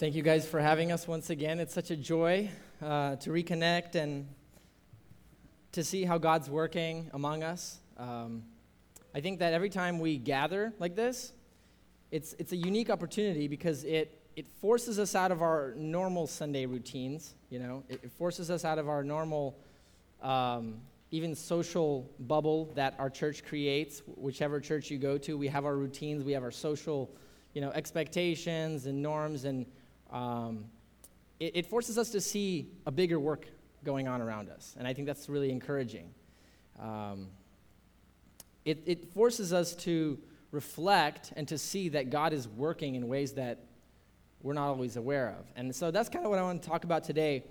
Thank you guys for having us once again. It's such a joy to reconnect and to see how God's working among us. I think that every time we gather like this, it's a unique opportunity because it forces us out of our normal Sunday routines, you know. It forces us out of our normal even social bubble that our church creates. Whichever church you go to, we have our routines, we have our social, you know, expectations and norms, and it forces us to see a bigger work going on around us, and I think that's really encouraging. It forces us to reflect and to see that God is working in ways that we're not always aware of, and so that's kind of what I want to talk about today.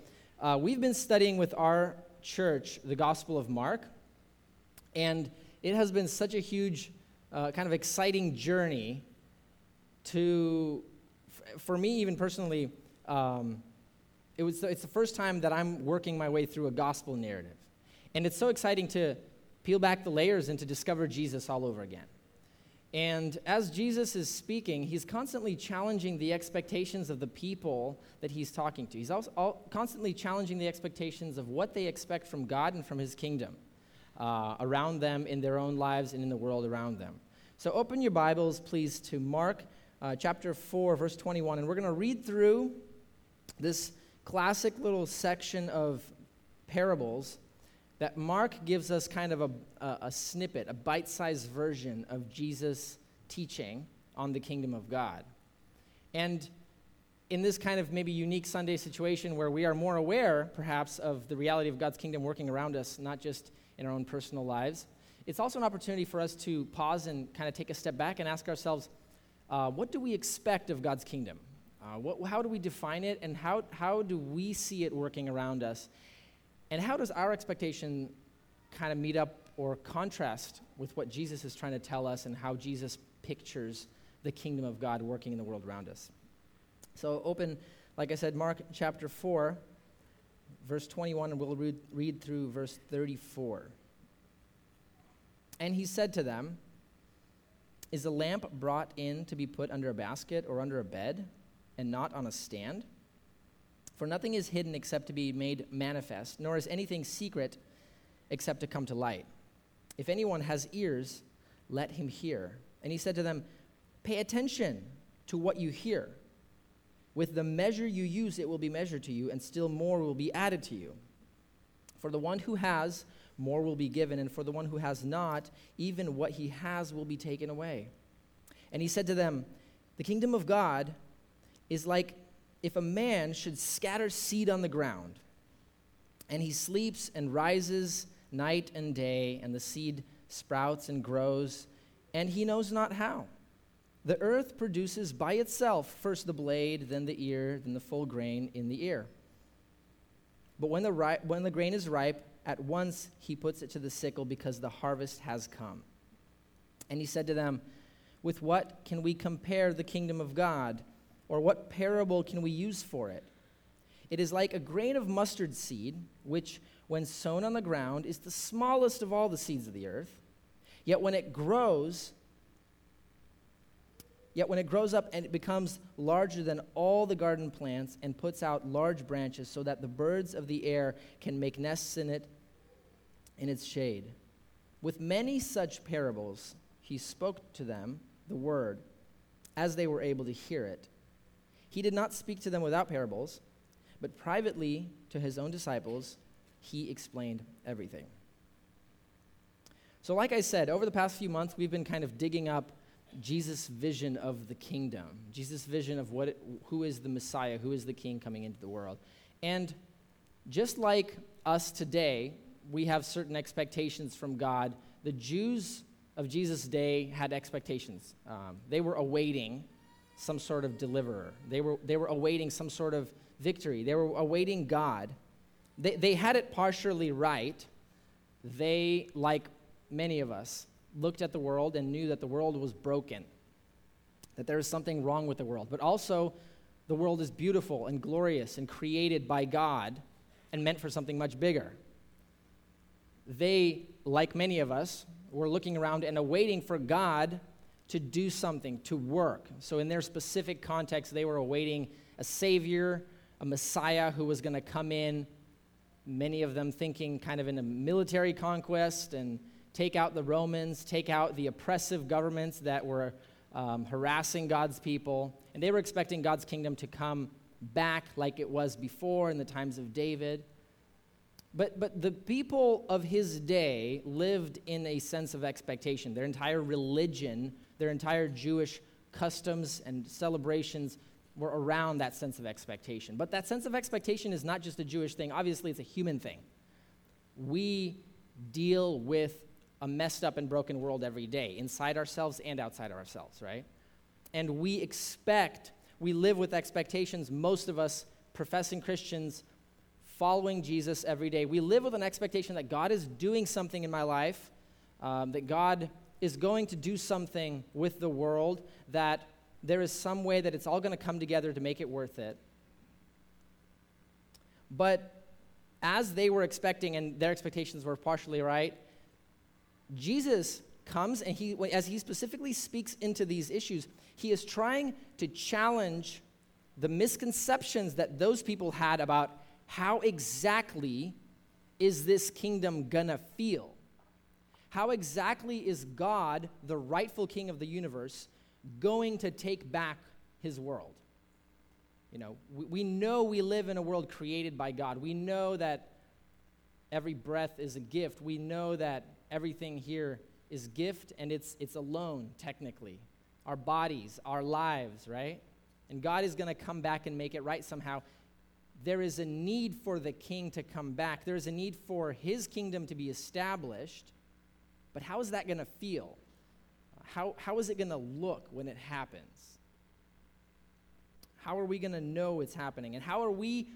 We've been studying with our church the Gospel of Mark, and it has been such a huge kind of exciting journey for me even personally. It's the first time that I'm working my way through a gospel narrative, and it's so exciting to peel back the layers and to discover Jesus all over again. And as Jesus is speaking, he's constantly challenging the expectations of the people that he's talking to. He's also constantly challenging the expectations of what they expect from God and from his kingdom around them, in their own lives, and in the world around them. So open your Bibles, please, to Mark chapter 4, verse 21, and we're going to read through this classic little section of parables that Mark gives us, kind of a snippet, a bite-sized version of Jesus' teaching on the kingdom of God. And in this kind of maybe unique Sunday situation where we are more aware, perhaps, of the reality of God's kingdom working around us, not just in our own personal lives, it's also an opportunity for us to pause and kind of take a step back and ask ourselves, what do we expect of God's kingdom? How do we define it, and how do we see it working around us? And how does our expectation kind of meet up or contrast with what Jesus is trying to tell us and how Jesus pictures the kingdom of God working in the world around us? So open, like I said, Mark chapter 4, verse 21, and we'll read through verse 34. And he said to them, "Is a lamp brought in to be put under a basket or under a bed, and not on a stand? For nothing is hidden except to be made manifest, nor is anything secret except to come to light. If anyone has ears, let him hear." And he said to them, "Pay attention to what you hear. With the measure you use, it will be measured to you, and still more will be added to you. For the one who has, more will be given, and for the one who has not, even what he has will be taken away." And he said to them, "The kingdom of God is like if a man should scatter seed on the ground, and he sleeps and rises night and day, and the seed sprouts and grows, and he knows not how. The earth produces by itself first the blade, then the ear, then the full grain in the ear. But when the grain is ripe, at once he puts it to the sickle, because the harvest has come." And he said to them, "With what can we compare the kingdom of God? Or what parable can we use for it? It is like a grain of mustard seed, which, when sown on the ground, is the smallest of all the seeds of the earth. Yet when it grows up, and it becomes larger than all the garden plants, and puts out large branches, so that the birds of the air can make nests in it, in its shade." With many such parables, he spoke to them the word, as they were able to hear it. He did not speak to them without parables, but privately to his own disciples, he explained everything. So like I said, over the past few months, we've been kind of digging up Jesus' vision of the kingdom, Jesus' vision of who is the Messiah, who is the king coming into the world. And just like us today, we have certain expectations from God. The Jews of Jesus' day had expectations. They were awaiting some sort of deliverer. They were awaiting some sort of victory. They were awaiting God. They had it partially right. They, like many of us, looked at the world and knew that the world was broken, that there is something wrong with the world. But also, the world is beautiful and glorious and created by God and meant for something much bigger. They, like many of us, were looking around and awaiting for God to do something, to work. So in their specific context, they were awaiting a savior, a Messiah who was going to come in, many of them thinking kind of in a military conquest and take out the Romans, take out the oppressive governments that were harassing God's people. And they were expecting God's kingdom to come back like it was before in the times of David. But the people of his day lived in a sense of expectation. Their entire religion, their entire Jewish customs and celebrations were around that sense of expectation. But that sense of expectation is not just a Jewish thing. Obviously, it's a human thing. We deal with a messed up and broken world every day, inside ourselves and outside ourselves, right? And we live with expectations. Most of us professing Christians following Jesus every day, we live with an expectation that God is doing something in my life, that God is going to do something with the world, that there is some way that it's all going to come together to make it worth it. But as they were expecting, and their expectations were partially right, Jesus comes, and as he specifically speaks into these issues, he is trying to challenge the misconceptions that those people had about how exactly is this kingdom gonna feel? How exactly is God, the rightful king of the universe, going to take back his world? You know, we live in a world created by God. We know that every breath is a gift. We know that everything here is gift, and it's a loan, technically. Our bodies, our lives, right? And God is going to come back and make it right somehow. There is a need for the king to come back. There is a need for his kingdom to be established. But how is that going to feel? How is it going to look when it happens? How are we going to know it's happening? And how are we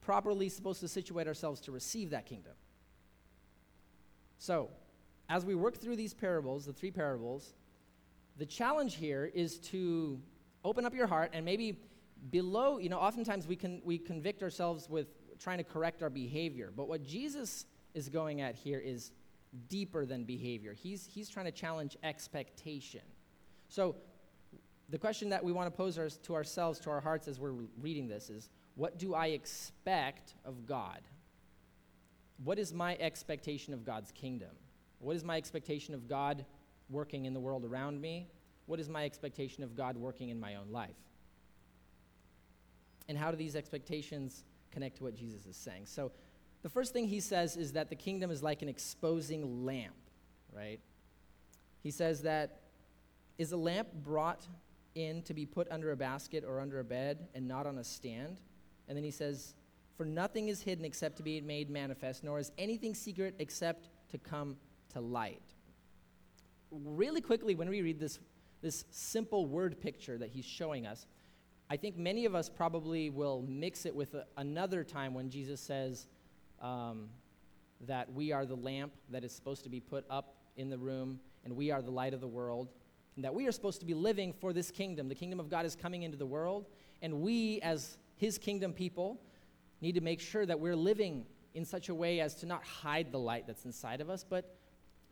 properly supposed to situate ourselves to receive that kingdom? So, as we work through these parables, the three parables, the challenge here is to open up your heart and maybe below, you know, oftentimes we convict ourselves with trying to correct our behavior. But what Jesus is going at here is deeper than behavior. He's trying to challenge expectation. So the question that we want to pose to ourselves, to our hearts as we're reading this is, what do I expect of God? What is my expectation of God's kingdom? What is my expectation of God working in the world around me? What is my expectation of God working in my own life? And how do these expectations connect to what Jesus is saying? So the first thing he says is that the kingdom is like an exposing lamp, right? He says that, is a lamp brought in to be put under a basket or under a bed and not on a stand? And then he says, for nothing is hidden except to be made manifest, nor is anything secret except to come to light. Really quickly, when we read this simple word picture that he's showing us, I think many of us probably will mix it with another time when Jesus says that we are the lamp that is supposed to be put up in the room, and we are the light of the world, and that we are supposed to be living for this kingdom. The kingdom of God is coming into the world, and we, as his kingdom people, need to make sure that we're living in such a way as to not hide the light that's inside of us, but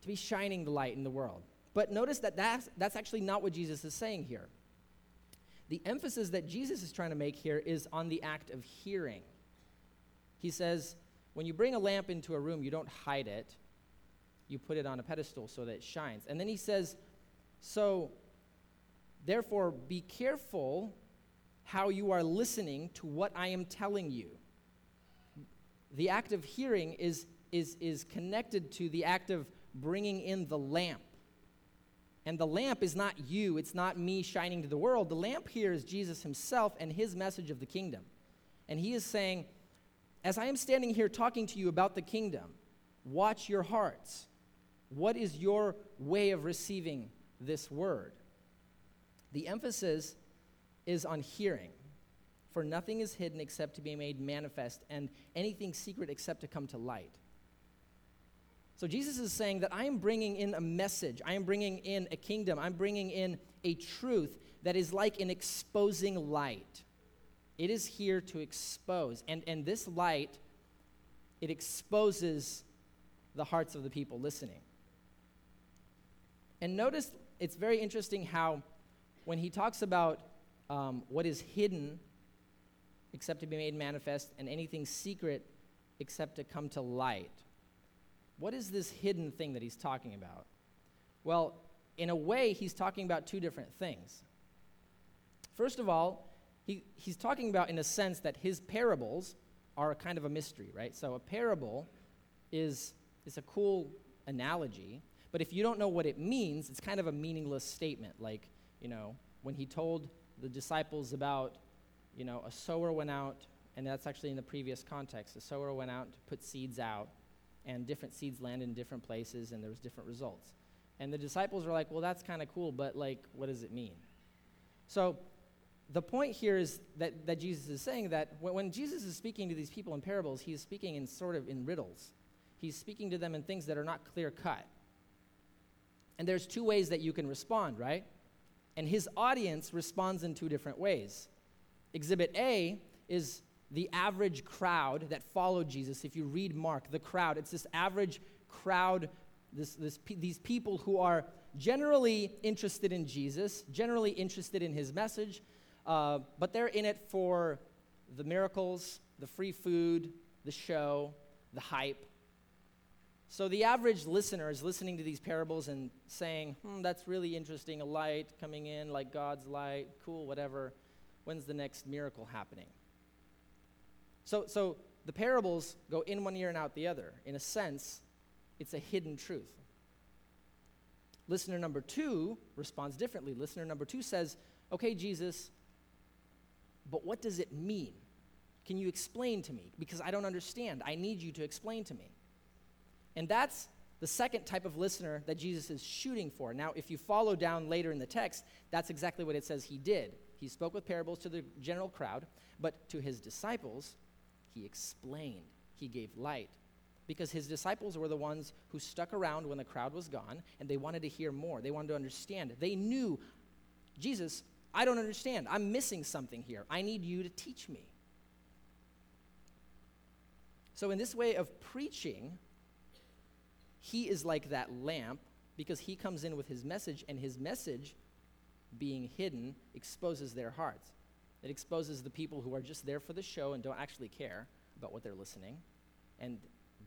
to be shining the light in the world. But notice that that's actually not what Jesus is saying here. The emphasis that Jesus is trying to make here is on the act of hearing. He says, when you bring a lamp into a room, you don't hide it. You put it on a pedestal so that it shines. And then he says, so therefore be careful how you are listening to what I am telling you. The act of hearing is connected to the act of bringing in the lamp. And the lamp is not you. It's not me shining to the world. The lamp here is Jesus himself and his message of the kingdom. And he is saying, as I am standing here talking to you about the kingdom, watch your hearts. What is your way of receiving this word? The emphasis is on hearing. For nothing is hidden except to be made manifest, and anything secret except to come to light. So Jesus is saying that I am bringing in a message. I am bringing in a kingdom. I'm bringing in a truth that is like an exposing light. It is here to expose. And this light, it exposes the hearts of the people listening. And notice it's very interesting how when he talks about what is hidden except to be made manifest, and anything secret except to come to light. What is this hidden thing that he's talking about? Well, in a way, he's talking about two different things. First of all, he's talking about, in a sense, that his parables are a kind of a mystery, right? So a parable is a cool analogy, but if you don't know what it means, it's kind of a meaningless statement. Like, you know, when he told the disciples about, you know, a sower went out, and that's actually in the previous context. A sower went out to put seeds out, and different seeds landed in different places, and there was different results. And the disciples were like, well, that's kind of cool, but, like, what does it mean? So the point here is that Jesus is saying that when Jesus is speaking to these people in parables, he's speaking in sort of in riddles. He's speaking to them in things that are not clear-cut. And there's two ways that you can respond, right? And his audience responds in two different ways. Exhibit A is the average crowd that followed Jesus. If you read Mark, the crowd, it's this average crowd, these people who are generally interested in Jesus, generally interested in his message, but they're in it for the miracles, the free food, the show, the hype. So the average listener is listening to these parables and saying, that's really interesting, a light coming in, like God's light, cool, whatever. When's the next miracle happening? So the parables go in one ear and out the other. In a sense, it's a hidden truth. Listener number two responds differently. Listener number two says, okay, Jesus, but what does it mean? Can you explain to me? Because I don't understand. I need you to explain to me. And that's the second type of listener that Jesus is shooting for. Now, if you follow down later in the text, that's exactly what it says he did. He spoke with parables to the general crowd, but to his disciples, he explained. He gave light. Because his disciples were the ones who stuck around when the crowd was gone, and they wanted to hear more. They wanted to understand. They knew, Jesus, I don't understand. I'm missing something here. I need you to teach me. So in this way of preaching, he is like that lamp, because he comes in with his message, and his message, being hidden, exposes their hearts. It exposes the people who are just there for the show and don't actually care about what they're listening, and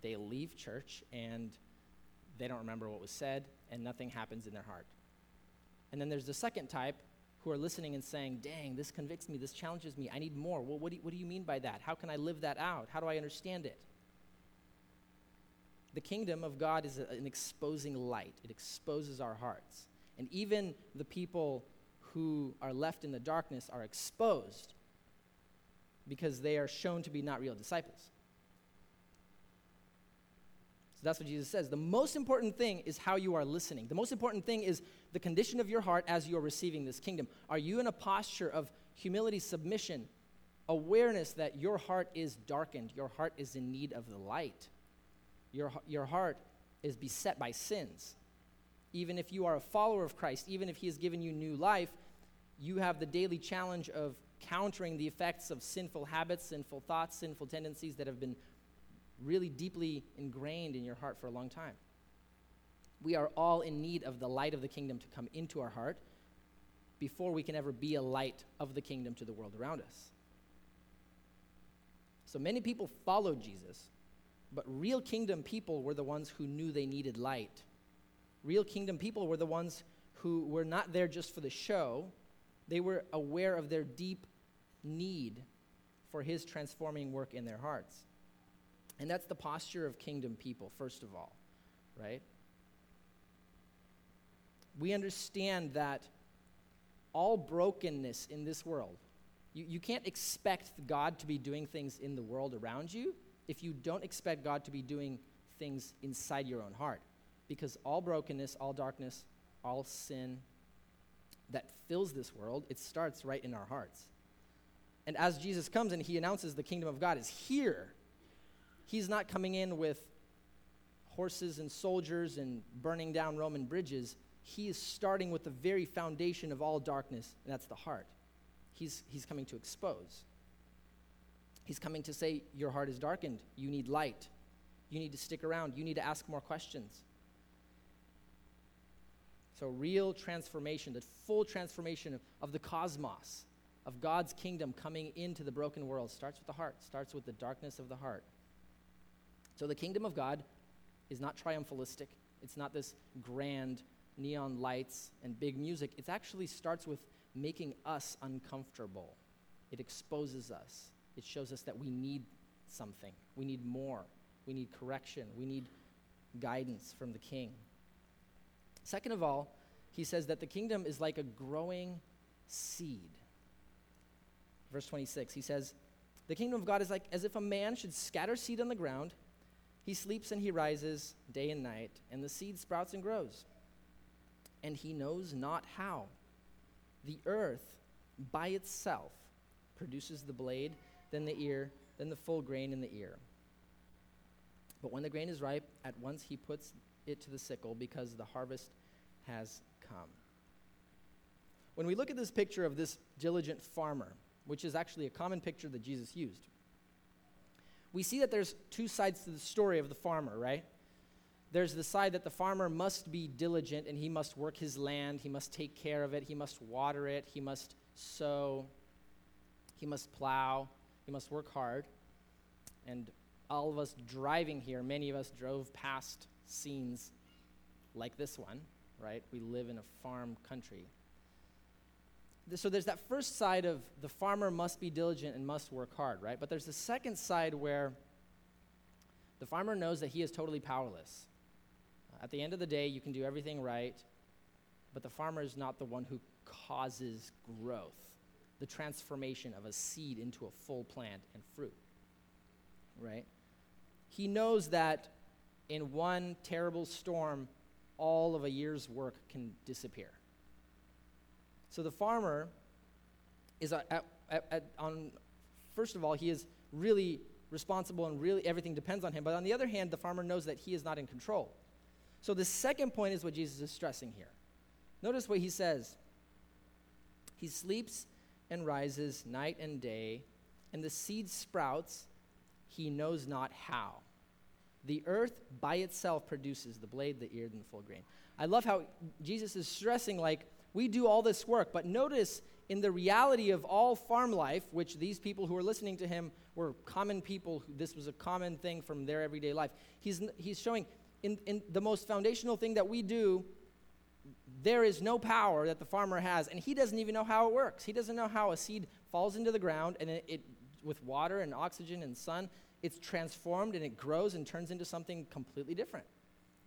they leave church and they don't remember what was said, and nothing happens in their heart. And then there's the second type, who are listening and saying, dang, this convicts me, this challenges me, I need more. Well, what do you mean by that? How can I live that out? How do I understand it? The kingdom of God is an exposing light. It exposes our hearts. And even the people who are left in the darkness are exposed, because they are shown to be not real disciples. So that's what Jesus says. The most important thing is how you are listening. The most important thing is the condition of your heart as you are receiving this kingdom. Are you in a posture of humility, submission, awareness that your heart is darkened, your heart is in need of the light? Your heart is beset by sins. Even if you are a follower of Christ, even if he has given you new life, you have the daily challenge of countering the effects of sinful habits, sinful thoughts, sinful tendencies that have been really deeply ingrained in your heart for a long time. We are all in need of the light of the kingdom to come into our heart before we can ever be a light of the kingdom to the world around us. So many people followed Jesus, but real kingdom people were the ones who knew they needed light. Real kingdom people were the ones who were not there just for the show. They were aware of their deep need for his transforming work in their hearts. And that's the posture of kingdom people, first of all, right? We understand that all brokenness in this world, you can't expect God to be doing things in the world around you if you don't expect God to be doing things inside your own heart. Because all brokenness, all darkness, all sin that fills this world, it starts right in our hearts. And as Jesus comes and he announces the kingdom of God is here, he's not coming in with horses and soldiers and burning down Roman bridges. He is starting with the very foundation of all darkness, and that's the heart. He's coming to expose. He's coming to say, your heart is darkened. You need light. You need to stick around. You need to ask more questions. So real transformation, the full transformation of the cosmos of God's kingdom coming into the broken world starts with the heart, starts with the darkness of the heart. So the kingdom of God is not triumphalistic. It's not this grand neon lights and big music. It actually starts with making us uncomfortable. It exposes us. It shows us that we need something. We need more. We need correction. We need guidance from the king. Second of all, he says that the kingdom is like a growing seed. Verse 26, he says, the kingdom of God is like as if a man should scatter seed on the ground. He sleeps and he rises day and night, and the seed sprouts and grows. And he knows not how. The earth by itself produces the blade, then the ear, then the full grain in the ear. But when the grain is ripe, at once he puts it to the sickle, because the harvest has come. When we look at this picture of this diligent farmer, which is actually a common picture that Jesus used, we see that there's two sides to the story of the farmer, right? There's the side that the farmer must be diligent and he must work his land, he must take care of it, he must water it, he must sow, he must plow, he must work hard. And all of us driving here, many of us drove past scenes like this one, right? We live in a farm country. So there's that first side of the farmer must be diligent and must work hard, right? But there's the second side where the farmer knows that he is totally powerless. At the end of the day, you can do everything right, but the farmer is not the one who causes growth, the transformation of a seed into a full plant and fruit, right? He knows that in one terrible storm, all of a year's work can disappear. So the farmer is, first of all, he is really responsible and really everything depends on him. But on the other hand, the farmer knows that he is not in control. So the second point is what Jesus is stressing here. Notice what he says. He sleeps and rises night and day, and the seed sprouts, he knows not how. The earth by itself produces the blade, the ear, and the full grain. I love how Jesus is stressing, like, we do all this work, but notice in the reality of all farm life, which these people who are listening to him were common people, this was a common thing from their everyday life. He's showing in the most foundational thing that we do, there is no power that the farmer has, and he doesn't even know how it works. He doesn't know how a seed falls into the ground, and it with water and oxygen and sun, it's transformed, and it grows and turns into something completely different.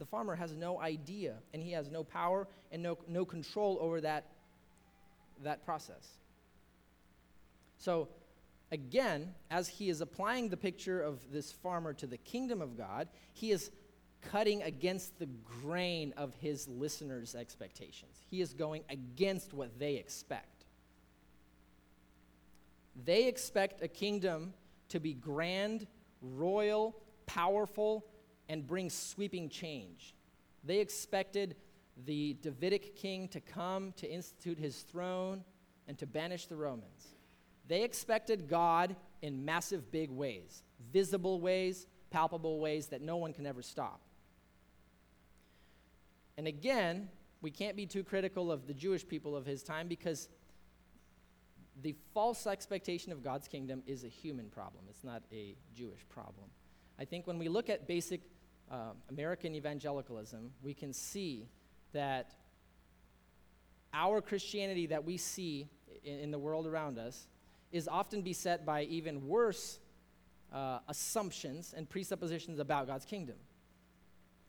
The farmer has no idea, and he has no power and no control over that process. So again, as he is applying the picture of this farmer to the kingdom of God, he is cutting against the grain of his listeners' expectations. He is going against what they expect. They expect a kingdom to be grand, royal, powerful, and bring sweeping change. They expected the Davidic king to come to institute his throne and to banish the Romans. They expected God in massive big ways, visible ways, palpable ways that no one can ever stop. And again, we can't be too critical of the Jewish people of his time, because the false expectation of God's kingdom is a human problem. It's not a Jewish problem. I think when we look at basic American evangelicalism, we can see that our Christianity that we see in the world around us is often beset by even worse assumptions and presuppositions about God's kingdom.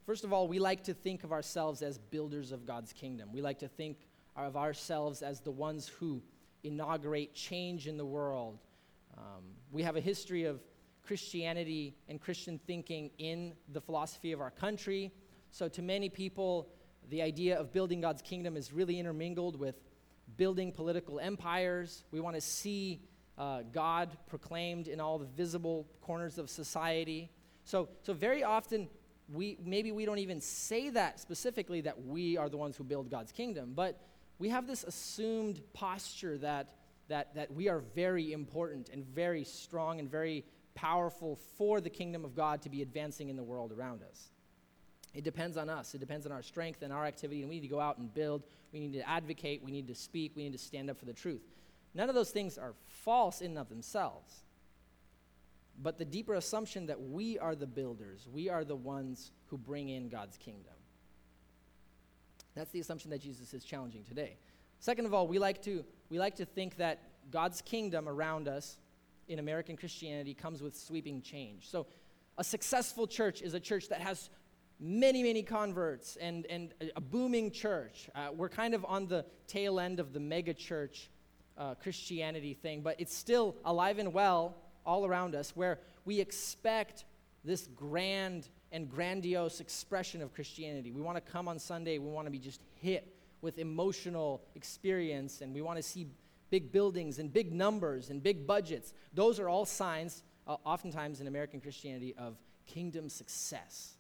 First of all, we like to think of ourselves as builders of God's kingdom. We like to think of ourselves as the ones who inaugurate change in the world. We have a history of Christianity and Christian thinking in the philosophy of our country. So to many people, the idea of building God's kingdom is really intermingled with building political empires. We want to see God proclaimed in all the visible corners of society. So very often, we don't even say that specifically, that we are the ones who build God's kingdom, but we have this assumed posture that we are very important and very strong and very powerful for the kingdom of God to be advancing in the world around us. It depends on us. It depends on our strength and our activity, and we need to go out and build. We need to advocate. We need to speak. We need to stand up for the truth. None of those things are false in and of themselves. But the deeper assumption that we are the builders, we are the ones who bring in God's kingdom. That's the assumption that Jesus is challenging today. Second of all, we like to think that God's kingdom around us in American Christianity comes with sweeping change. So a successful church is a church that has many, many converts and a booming church. We're kind of on the tail end of the mega church Christianity thing, but it's still alive and well all around us, where we expect this grand and grandiose expression of Christianity. We want to come on Sunday, we want to be just hit with emotional experience, and we want to see big buildings and big numbers and big budgets. Those are all signs, oftentimes in American Christianity, of kingdom success.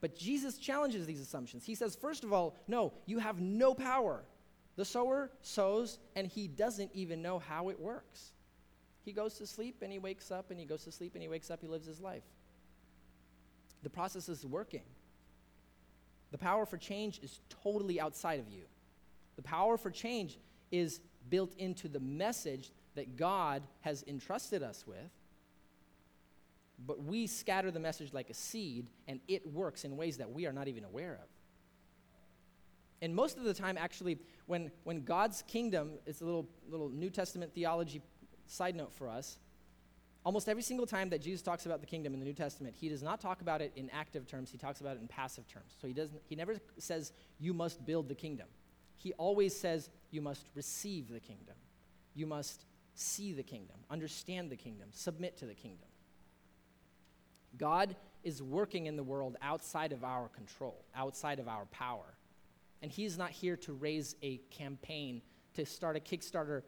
But Jesus challenges these assumptions. He says, first of all, no, you have no power. The sower sows, and he doesn't even know how it works. He goes to sleep, and he wakes up, and he goes to sleep, and he wakes up. He lives his life. The process is working. The power for change is totally outside of you. The power for change is built into the message that God has entrusted us with, but we scatter the message like a seed, and it works in ways that we are not even aware of. And most of the time, actually, when God's kingdom, it's a little New Testament theology side note for us, almost every single time that Jesus talks about the kingdom in the New Testament, he does not talk about it in active terms, he talks about it in passive terms. So he never says, you must build the kingdom. He always says, you must receive the kingdom. You must see the kingdom, understand the kingdom, submit to the kingdom. God is working in the world outside of our control, outside of our power. And he's not here to raise a campaign, to start a Kickstarter,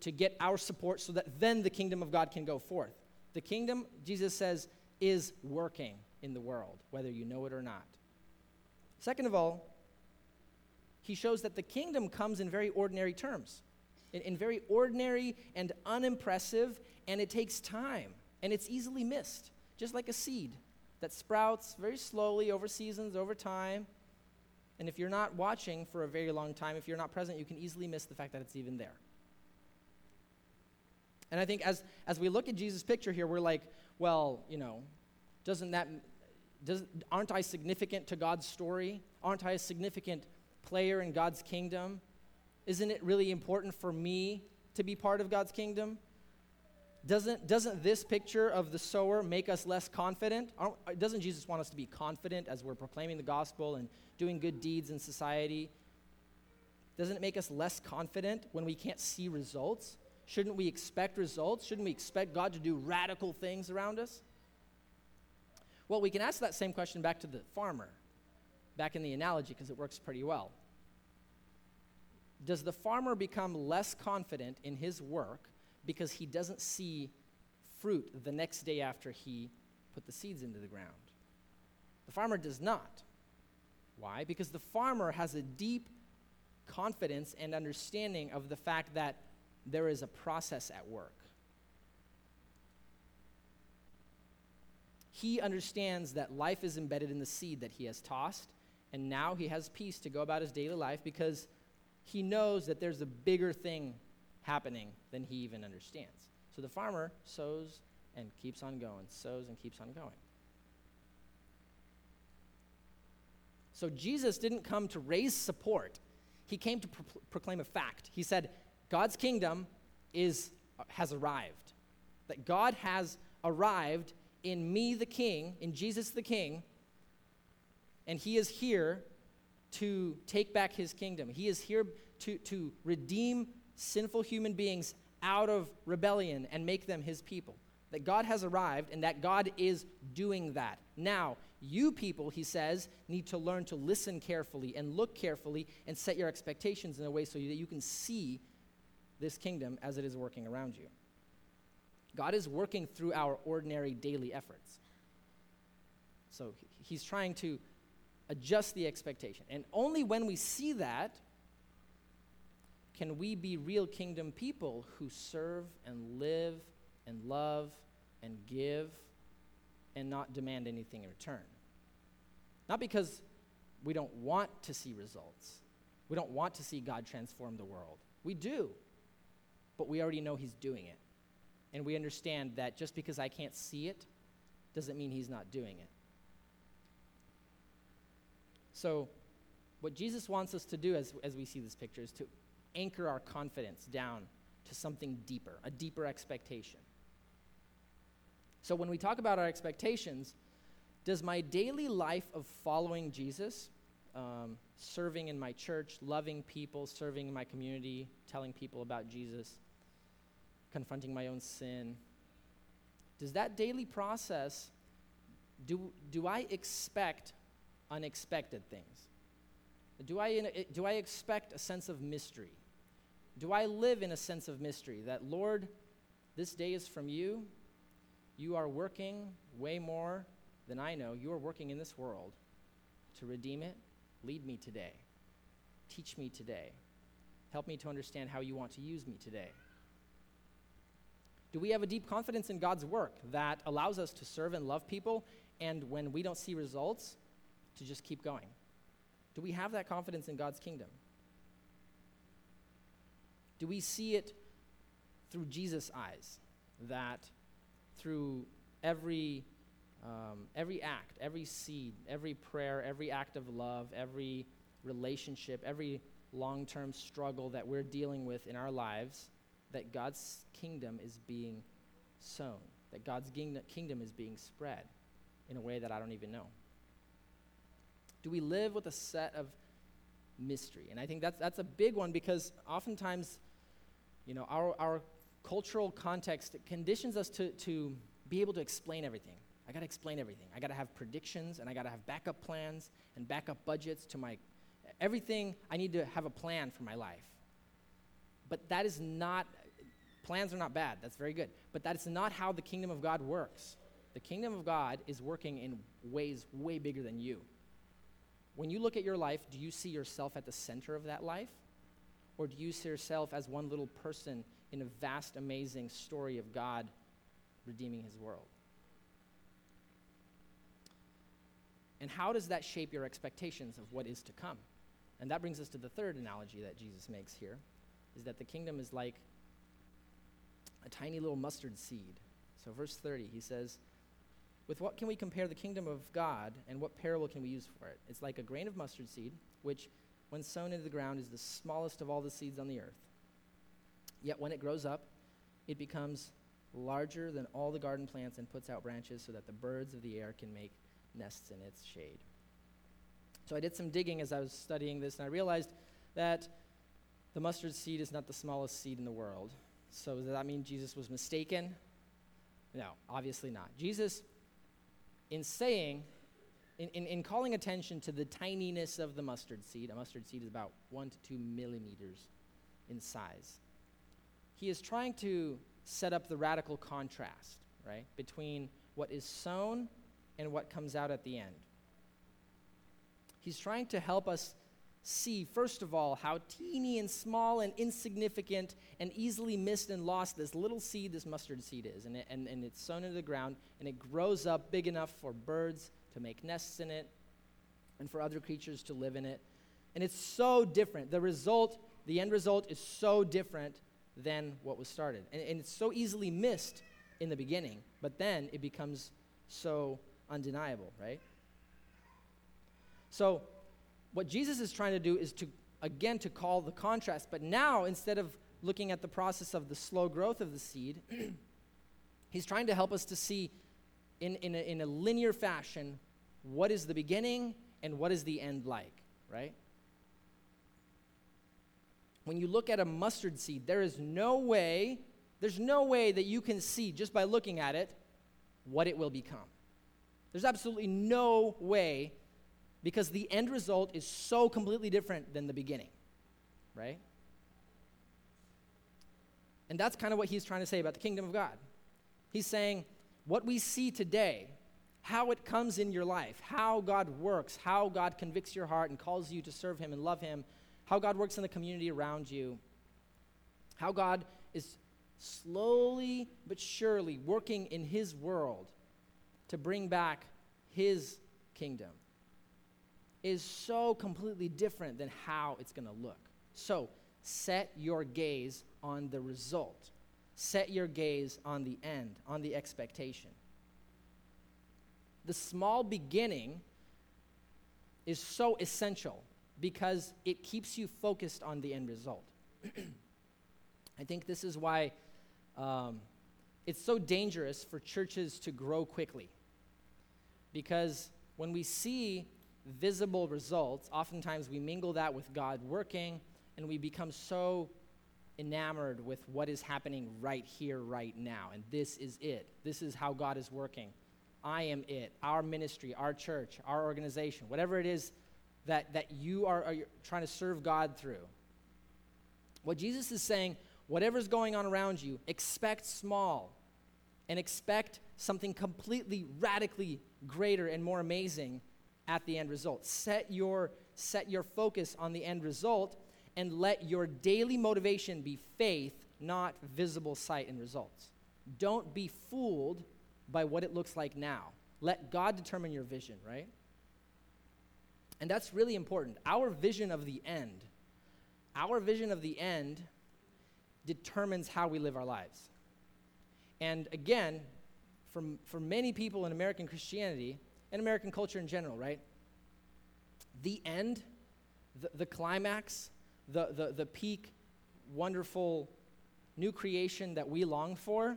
to get our support so that then the kingdom of God can go forth. The kingdom, Jesus says, is working in the world, whether you know it or not. Second of all, he shows that the kingdom comes in very ordinary terms, in very ordinary and unimpressive, and it takes time, and it's easily missed, just like a seed that sprouts very slowly over seasons, over time. And if you're not watching for a very long time, if you're not present, you can easily miss the fact that it's even there. And I think as we look at Jesus' picture here, we're like, well, you know, aren't I significant to God's story? Aren't I a significant player in God's kingdom? Isn't it really important for me to be part of God's kingdom? Doesn't this picture of the sower make us less confident? Doesn't Jesus want us to be confident as we're proclaiming the gospel and doing good deeds in society? Doesn't it make us less confident when we can't see results? Shouldn't we expect results? Shouldn't we expect God to do radical things around us? Well, we can ask that same question back to the farmer, back in the analogy, because it works pretty well. Does the farmer become less confident in his work because he doesn't see fruit the next day after he put the seeds into the ground? The farmer does not. Why? Because the farmer has a deep confidence and understanding of the fact that there is a process at work. He understands that life is embedded in the seed that he has tossed, and now he has peace to go about his daily life because he knows that there's a bigger thing happening than he even understands. So the farmer sows and keeps on going, sows and keeps on going. So Jesus didn't come to raise support. He came to proclaim a fact. He said, God's kingdom has arrived. That God has arrived in me, the King, in Jesus, the King, and he is here to take back his kingdom. He is here to redeem sinful human beings out of rebellion and make them his people. That God has arrived and that God is doing that. Now, you people, he says, need to learn to listen carefully and look carefully and set your expectations in a way so that you can see this kingdom as it is working around you. God is working through our ordinary daily efforts. So he's trying to adjust the expectation. And only when we see that can we be real kingdom people who serve and live and love and give and not demand anything in return. Not because we don't want to see results. We don't want to see God transform the world. We do, but we already know he's doing it. And we understand that just because I can't see it doesn't mean he's not doing it. So what Jesus wants us to do as we see this picture is to anchor our confidence down to something deeper, a deeper expectation. So when we talk about our expectations, does my daily life of following Jesus, serving in my church, loving people, serving in my community, telling people about Jesus, confronting my own sin, does that daily process, do I expect unexpected things? Do I expect a sense of mystery? Do I live in a sense of mystery that, Lord, this day is from you. You are working way more than I know. You are working in this world to redeem it. Lead me today. Teach me today. Help me to understand how you want to use me today. Do we have a deep confidence in God's work that allows us to serve and love people, and when we don't see results, to just keep going? Do we have that confidence in God's kingdom? Do we see it through Jesus' eyes, that through every act, every seed, every prayer, every act of love, every relationship, every long-term struggle that we're dealing with in our lives, that God's kingdom is being sown, that God's kingdom is being spread in a way that I don't even know? Do we live with a set of mystery? And I think that's a big one, because oftentimes, you know, our cultural context conditions us to be able to explain everything. I got to explain everything. I got to have predictions, and I got to have backup plans and backup budgets to my everything. I need to have a plan for my life. But that is not, plans are not bad. That's very good. But that is not how the kingdom of God works. The kingdom of God is working in ways way bigger than you. When you look at your life, do you see yourself at the center of that life? Or do you see yourself as one little person in a vast, amazing story of God redeeming his world? And how does that shape your expectations of what is to come? And that brings us to the third analogy that Jesus makes here, is that the kingdom is like a tiny little mustard seed. So verse 30, he says, with what can we compare the kingdom of God, and what parable can we use for it? It's like a grain of mustard seed, which when sown into the ground is the smallest of all the seeds on the earth. Yet when it grows up, it becomes larger than all the garden plants and puts out branches so that the birds of the air can make nests in its shade. So I did some digging as I was studying this, and I realized that the mustard seed is not the smallest seed in the world. So does that mean Jesus was mistaken? No, obviously not. Jesus, in saying, in calling attention to the tininess of the mustard seed, a mustard seed is about 1 to 2 millimeters in size. He is trying to set up the radical contrast, right, between what is sown and what comes out at the end. He's trying to help us see, first of all, how teeny and small and insignificant and easily missed and lost this little seed, this mustard seed is. And it's sown into the ground, and it grows up big enough for birds to make nests in it and for other creatures to live in it. And it's so different. The end result is so different than what was started. And it's so easily missed in the beginning, but then it becomes so undeniable, right? So what Jesus is trying to do is to call the contrast, but now instead of looking at the process of the slow growth of the seed, he's trying to help us to see in a linear fashion what is the beginning and what is the end like, right? When you look at a mustard seed, there's no way that you can see just by looking at it what it will become. There's absolutely no way, because the end result is so completely different than the beginning, right? And that's kind of what he's trying to say about the kingdom of God. He's saying what we see today, how it comes in your life, how God works, how God convicts your heart and calls you to serve him and love him, how God works in the community around you, how God is slowly but surely working in his world to bring back his kingdom, is so completely different than how it's going to look. So set your gaze on the result. Set your gaze on the end, on the expectation. The small beginning is so essential because it keeps you focused on the end result. I think this is why it's so dangerous for churches to grow quickly, because when we see visible results, oftentimes we mingle that with God working, and we become so enamored with what is happening right here, right now, and this is it. This is how God is working. I am it. Our ministry, our church, our organization, whatever it is that you are trying to serve God through. What Jesus is saying, whatever's going on around you, expect small and expect something completely, radically greater and more amazing at the end result. Set your focus on the end result and let your daily motivation be faith, not visible sight and results. Don't be fooled by what it looks like now. Let God determine your vision, right? And that's really important. Our vision of the end determines how we live our lives. And again, for many people in American Christianity and American culture in general, right, the end, the climax, the peak, wonderful new creation that we long for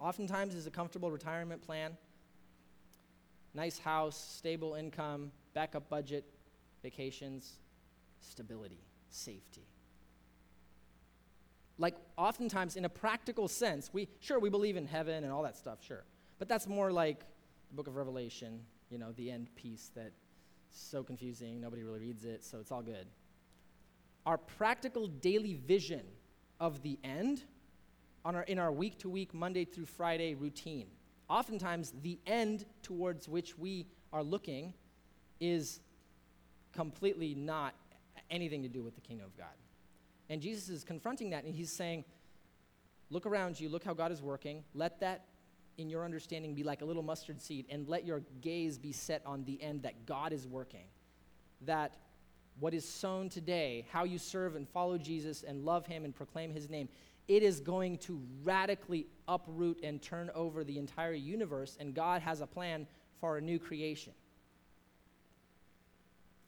oftentimes is a comfortable retirement plan, nice house, stable income, backup budget, vacations, stability, safety. Like, oftentimes in a practical sense, we believe in heaven and all that stuff, sure, but that's more like the book of Revelation, you know, the end piece that's so confusing, nobody really reads it, so it's all good. Our practical daily vision of the end in our week-to-week, Monday through Friday routine, oftentimes the end towards which we are looking is completely not anything to do with the kingdom of God. And Jesus is confronting that, and he's saying, look around you, look how God is working. Let that, in your understanding, be like a little mustard seed, and let your gaze be set on the end, that God is working. That what is sown today, how you serve and follow Jesus and love him and proclaim his name, it is going to radically uproot and turn over the entire universe, and God has a plan for a new creation.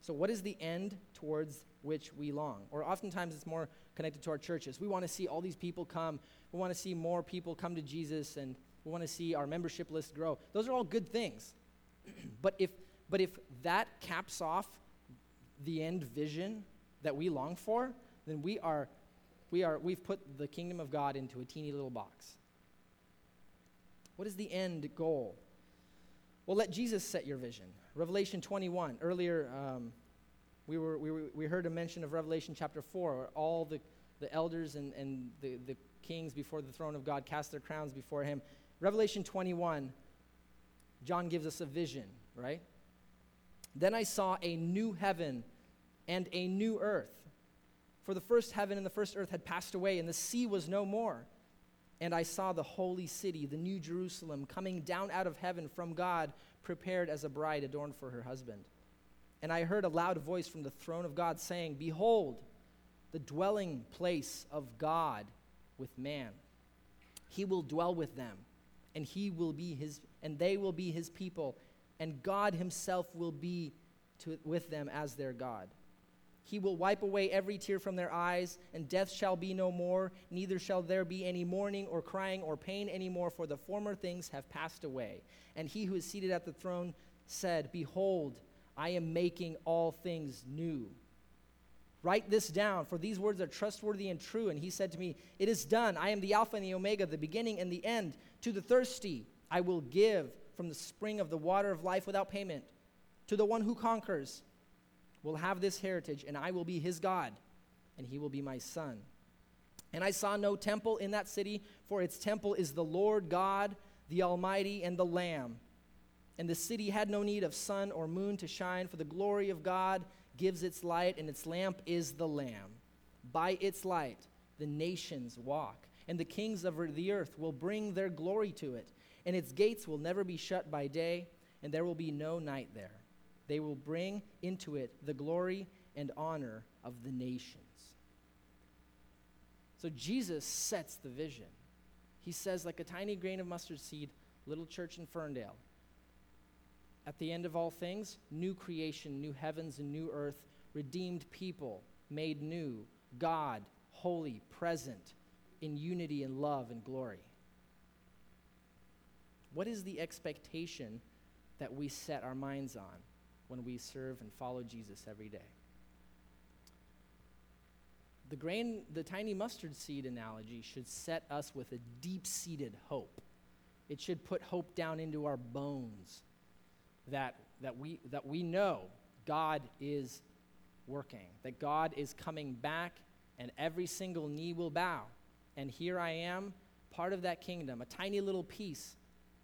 So what is the end towards which we long? Or oftentimes it's more connected to our churches. We want to see all these people come. We want to see more people come to Jesus, and we want to see our membership list grow. Those are all good things. But if that caps off the end vision that we long for, then we've put the kingdom of God into a teeny little box. What is the end goal? Well, let Jesus set your vision. Revelation 21. Earlier, we heard a mention of Revelation chapter 4, where all the elders and the kings before the throne of God cast their crowns before him. Revelation 21, John gives us a vision, right? Then I saw a new heaven and a new earth. For the first heaven and the first earth had passed away, and the sea was no more. And I saw the holy city, the new Jerusalem, coming down out of heaven from God, prepared as a bride adorned for her husband. And I heard a loud voice from the throne of God saying, "Behold, the dwelling place of God with man. He will dwell with them, and they will be his people, and God himself will be with them as their God. He will wipe away every tear from their eyes, and death shall be no more, neither shall there be any mourning or crying or pain anymore, for the former things have passed away." And he who is seated at the throne said, "Behold, I am making all things new. Write this down, for these words are trustworthy and true." And he said to me, "It is done. I am the Alpha and the Omega, the beginning and the end. To the thirsty I will give from the spring of the water of life without payment. To the one who conquers will have this heritage, and I will be his God, and he will be my son. And I saw no temple in that city, for its temple is the Lord God, the Almighty, and the Lamb. And the city had no need of sun or moon to shine, for the glory of God gives its light, and its lamp is the Lamb. By its light the nations walk, and the kings of the earth will bring their glory to it. And its gates will never be shut by day, and there will be no night there. They will bring into it the glory and honor of the nations." So Jesus sets the vision. He says, like a tiny grain of mustard seed, little church in Ferndale. At the end of all things, new creation, new heavens and new earth, redeemed people, made new, God, holy, present, in unity and love and glory. What is the expectation that we set our minds on when we serve and follow Jesus every day? The grain, the tiny mustard seed analogy should set us with a deep-seated hope. It should put hope down into our bones that we know God is working, that God is coming back and every single knee will bow. And here I am, part of that kingdom, a tiny little piece.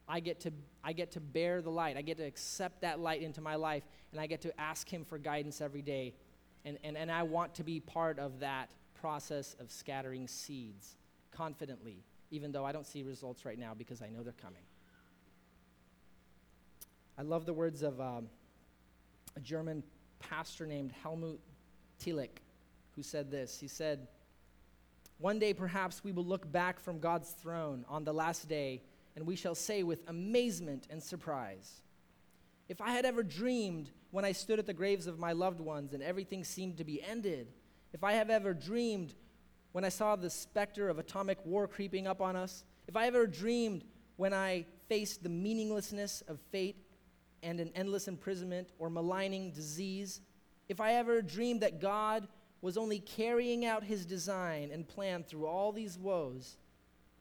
I get to bear the light. I get to accept that light into my life, and I get to ask him for guidance every day. And I want to be part of that process of scattering seeds confidently, even though I don't see results right now because I know they're coming. I love the words of a German pastor named Helmut Tillich, who said this. He said, "One day perhaps we will look back from God's throne on the last day, and we shall say with amazement and surprise, 'If I had ever dreamed when I stood at the graves of my loved ones and everything seemed to be ended, if I have ever dreamed when I saw the specter of atomic war creeping up on us, if I ever dreamed when I faced the meaninglessness of fate and an endless imprisonment or maligning disease, if I ever dreamed that God was only carrying out his design and plan through all these woes,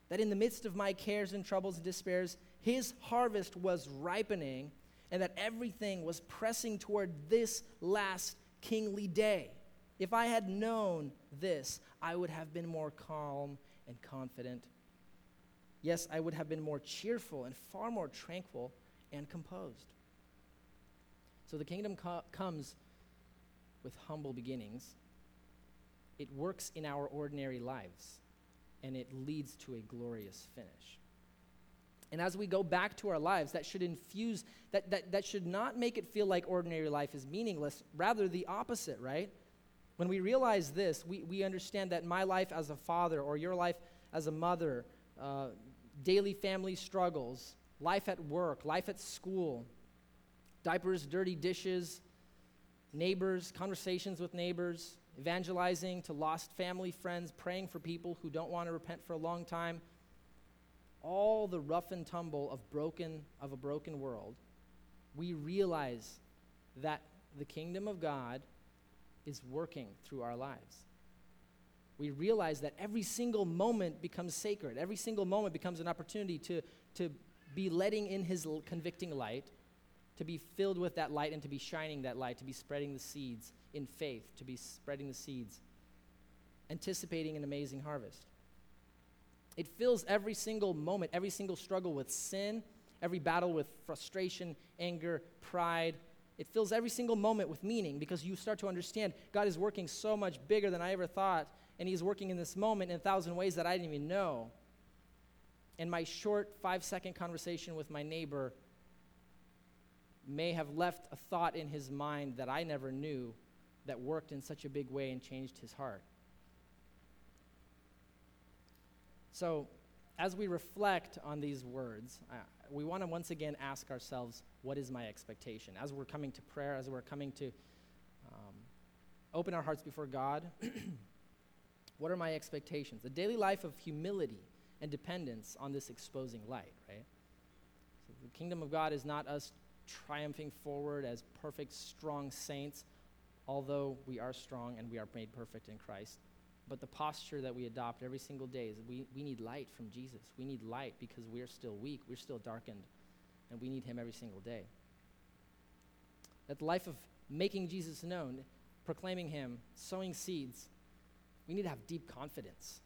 that in the midst of my cares and troubles and despairs, his harvest was ripening, and that everything was pressing toward this last kingly day. If I had known this, I would have been more calm and confident. Yes, I would have been more cheerful and far more tranquil and composed.'" So the kingdom comes with humble beginnings. It works in our ordinary lives, and it leads to a glorious finish. And as we go back to our lives, that should infuse, that should not make it feel like ordinary life is meaningless, rather the opposite, right? When we realize this, we understand that my life as a father or your life as a mother, daily family struggles, life at work, life at school, diapers, dirty dishes, neighbors, conversations with neighbors, evangelizing to lost family, friends, praying for people who don't want to repent for a long time, all the rough and tumble of a broken world, we realize that the kingdom of God is working through our lives. We realize that every single moment becomes sacred. Every single moment becomes an opportunity to be letting in his convicting light, to be filled with that light and to be shining that light, to be spreading the seeds in faith, to be spreading the seeds, anticipating an amazing harvest. It fills every single moment, every single struggle with sin, every battle with frustration, anger, pride. It fills every single moment with meaning because you start to understand God is working so much bigger than I ever thought, and he's working in this moment in 1,000 ways that I didn't even know. And my short 5-second conversation with my neighbor may have left a thought in his mind that I never knew that worked in such a big way and changed his heart. So as we reflect on these words, we want to once again ask ourselves, what is my expectation? As we're coming to prayer, as we're coming to open our hearts before God, what are my expectations? A daily life of humility and dependence on this exposing light, right? So the kingdom of God is not us triumphing forward as perfect, strong saints, although we are strong and we are made perfect in Christ. But the posture that we adopt every single day is we need light from Jesus. We need light because we're still weak. We're still darkened, and we need him every single day. That life of making Jesus known, proclaiming him, sowing seeds, we need to have deep confidence.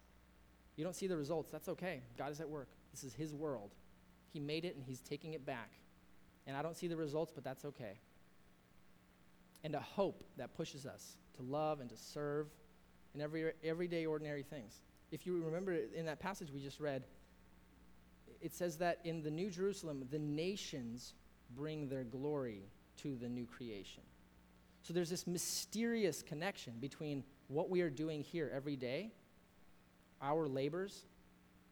You don't see the results. That's okay. God is at work. This is his world. He made it, and he's taking it back. And I don't see the results, but that's okay. And a hope that pushes us to love and to serve in everyday ordinary things. If you remember in that passage we just read, it says that in the New Jerusalem, the nations bring their glory to the new creation. So there's this mysterious connection between what we are doing here every day, our labors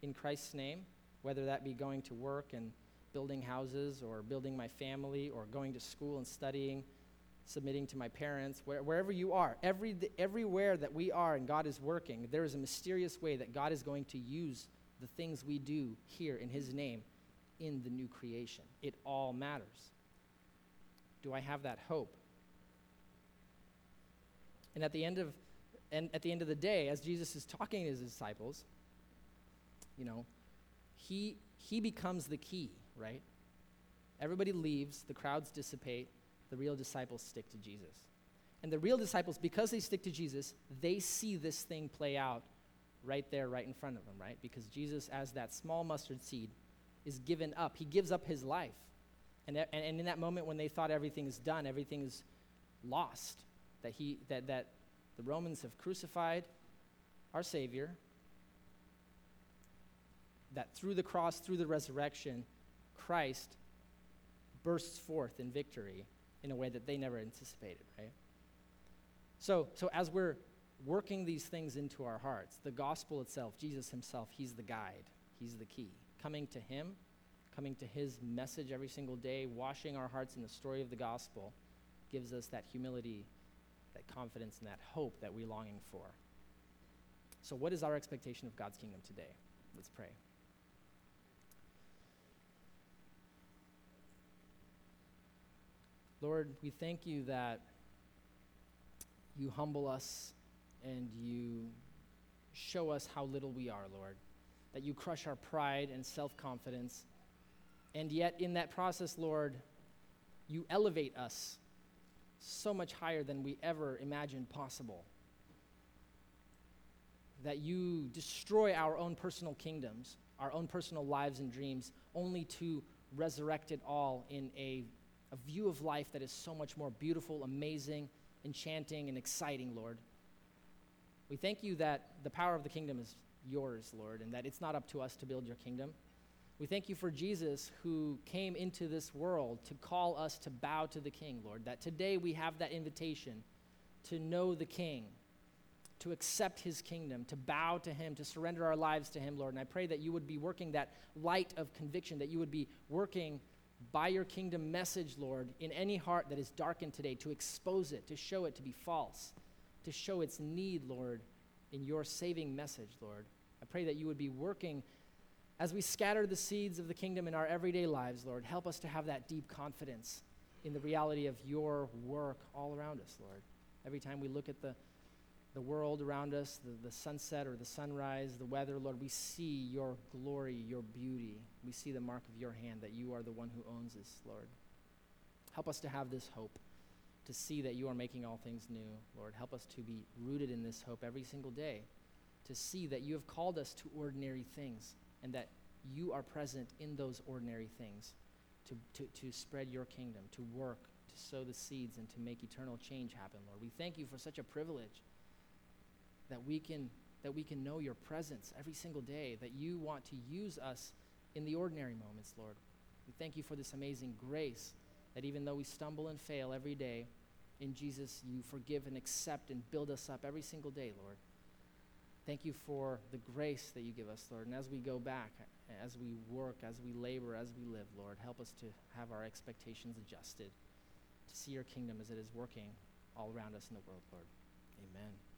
in Christ's name, whether that be going to work and building houses or building my family or going to school and studying, submitting to my parents, wherever you are, everywhere that we are and God is working, there is a mysterious way that God is going to use the things we do here in his name in the new creation. It all matters. Do I have that hope? And at the end of the day, as Jesus is talking to his disciples, you know, he becomes the key, right? Everybody leaves, the crowds dissipate, the real disciples stick to Jesus. And the real disciples, because they stick to Jesus, they see this thing play out right there, right in front of them, right? Because Jesus, as that small mustard seed, is given up. He gives up his life. And in that moment when they thought everything is done, everything is lost, that the Romans have crucified our Savior, that through the cross, through the resurrection, Christ bursts forth in victory in a way that they never anticipated, right? So as we're working these things into our hearts, the gospel itself, Jesus himself, he's the guide, he's the key. Coming to him, coming to his message every single day, washing our hearts in the story of the gospel gives us that humility, that confidence, and that hope that we're longing for. So what is our expectation of God's kingdom today? Let's pray. Lord, we thank you that you humble us and you show us how little we are, Lord, that you crush our pride and self-confidence. And yet in that process, Lord, you elevate us so much higher than we ever imagined possible, that you destroy our own personal kingdoms, our own personal lives and dreams, only to resurrect it all in a view of life that is so much more beautiful, amazing, enchanting, and exciting, Lord. We thank you that the power of the kingdom is yours, Lord, and that it's not up to us to build your kingdom. We thank you for Jesus, who came into this world to call us to bow to the King, Lord, that today we have that invitation to know the King, to accept his kingdom, to bow to him, to surrender our lives to him, Lord. And I pray that you would be working that light of conviction, that you would be working by your kingdom message, Lord, in any heart that is darkened today, to expose it, to show it to be false, to show its need, Lord, in your saving message, Lord. I pray that you would be working as we scatter the seeds of the kingdom in our everyday lives, Lord. Help us to have that deep confidence in the reality of your work all around us, Lord. Every time we look at the world around us, the sunset or the sunrise, the weather, Lord, we see your glory, your beauty. We see the mark of your hand, that you are the one who owns us, Lord. Help us to have this hope, to see that you are making all things new, Lord. Help us to be rooted in this hope every single day, to see that you have called us to ordinary things and that you are present in those ordinary things to spread your kingdom, to work, to sow the seeds, and to make eternal change happen, Lord. We thank you for such a privilege that we can know your presence every single day, that you want to use us in the ordinary moments, Lord. We thank you for this amazing grace that even though we stumble and fail every day, in Jesus you forgive and accept and build us up every single day, Lord. Thank you for the grace that you give us, Lord. And as we go back, as we work, as we labor, as we live, Lord, help us to have our expectations adjusted, to see your kingdom as it is working all around us in the world, Lord. Amen.